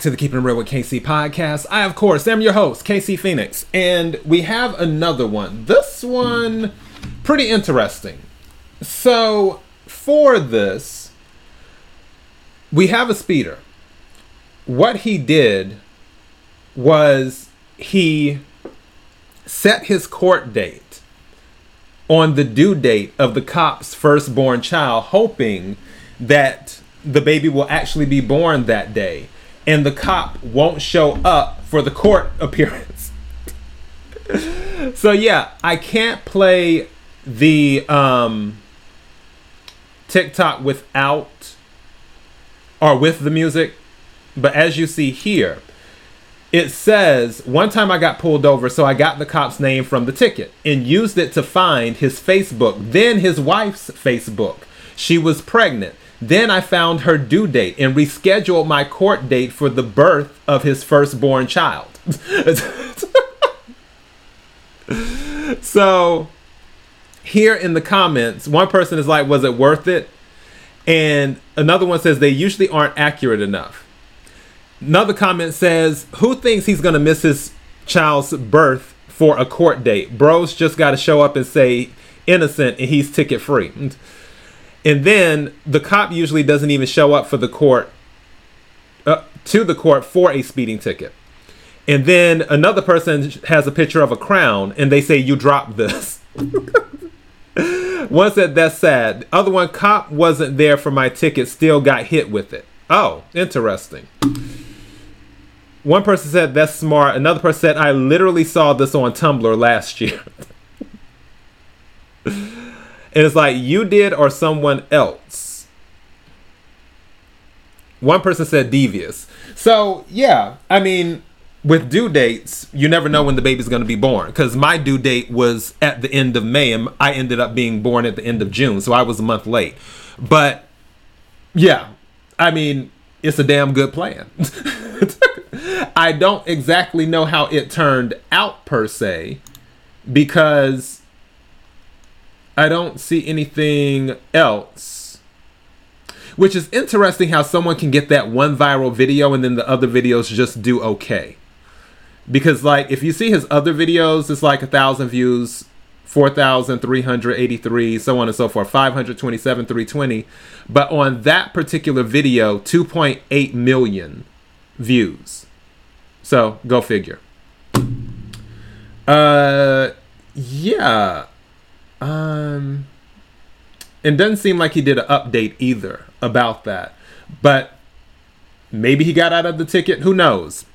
back to the Keeping Real With KC podcast. I, of course, am your host, KC Phoenix, and we have another one. This one, pretty interesting. So, for this, we have a speeder. What he did was he set his court date on the due date of the cop's firstborn child, hoping that the baby will actually be born that day, and the cop won't show up for the court appearance. So yeah, I can't play the TikTok without or with the music, but as you see here, it says, one time I got pulled over, so I got the cop's name from the ticket and used it to find his Facebook, then his wife's Facebook. She was pregnant. Then I found her due date and rescheduled my court date for the birth of his firstborn child. So here in the comments, one person is like, was it worth it? And another one says they usually aren't accurate enough. Another comment says, who thinks he's going to miss his child's birth for a court date? Bros just got to show up and say innocent and he's ticket free. And then the cop usually doesn't even show up for the court, to the court for a speeding ticket. And then another person has a picture of a crown and they say, you dropped this. One said, that's sad. The other one, cop wasn't there for my ticket, still got hit with it. Oh, interesting. One person said, that's smart. Another person said, I literally saw this on Tumblr last year. And it's like, you did or someone else. One person said devious. So, yeah, I mean, with due dates, you never know when the baby's going to be born. Because my due date was at the end of May, and I ended up being born at the end of June. So I was a month late. But, yeah, I mean, it's a damn good plan. I don't exactly know how it turned out, per se, because I don't see anything else, which is interesting how someone can get that one viral video and then the other videos just do okay. Because, like, if you see his other videos, it's like 1,000 views, 4,383, so on and so forth, 527, 320. But on that particular video, 2.8 million views. So, go figure. Yeah. It doesn't seem like he did an update either about that, but maybe he got out of the ticket. Who knows?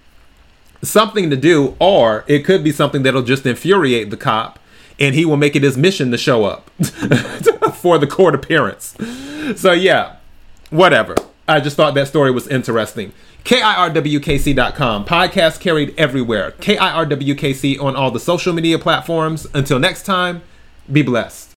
Something to do, or it could be something that'll just infuriate the cop and he will make it his mission to show up for the court appearance. So yeah, whatever. I just thought that story was interesting. KIRWKC.com. Podcast carried everywhere. KIRWKC on all the social media platforms. Until next time. Be blessed.